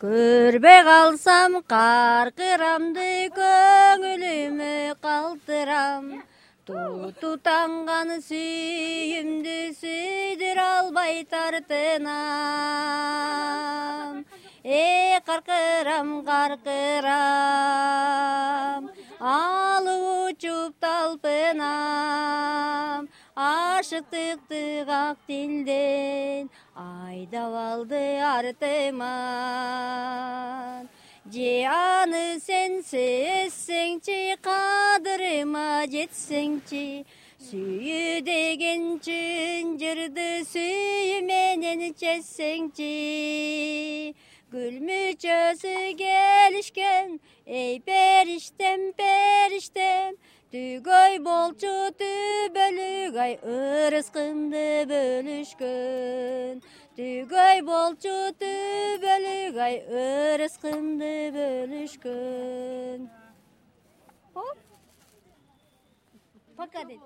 Көрбей қалсам қарқырамды көңіліме қалтырам. Тұтанған сүйімді сүйдір албай тартынам. Қарқырам, қарқырам, алы ұчып талпынам. Ашықтықты қақ тілден айдап алды артыман. Жаны сен сезсеңчі, қадырыма жетсеңчі, сүйі деген жынжырды сүйіменен чессеңчі. Gül müçözü gelişken, ey periştem periştem, tügöy bolçu tübölügay, ırıskındı bölüşkün. Tügöy bolçu tübölügay, ırıskındı bölüşkün. Hop! Пока dedi.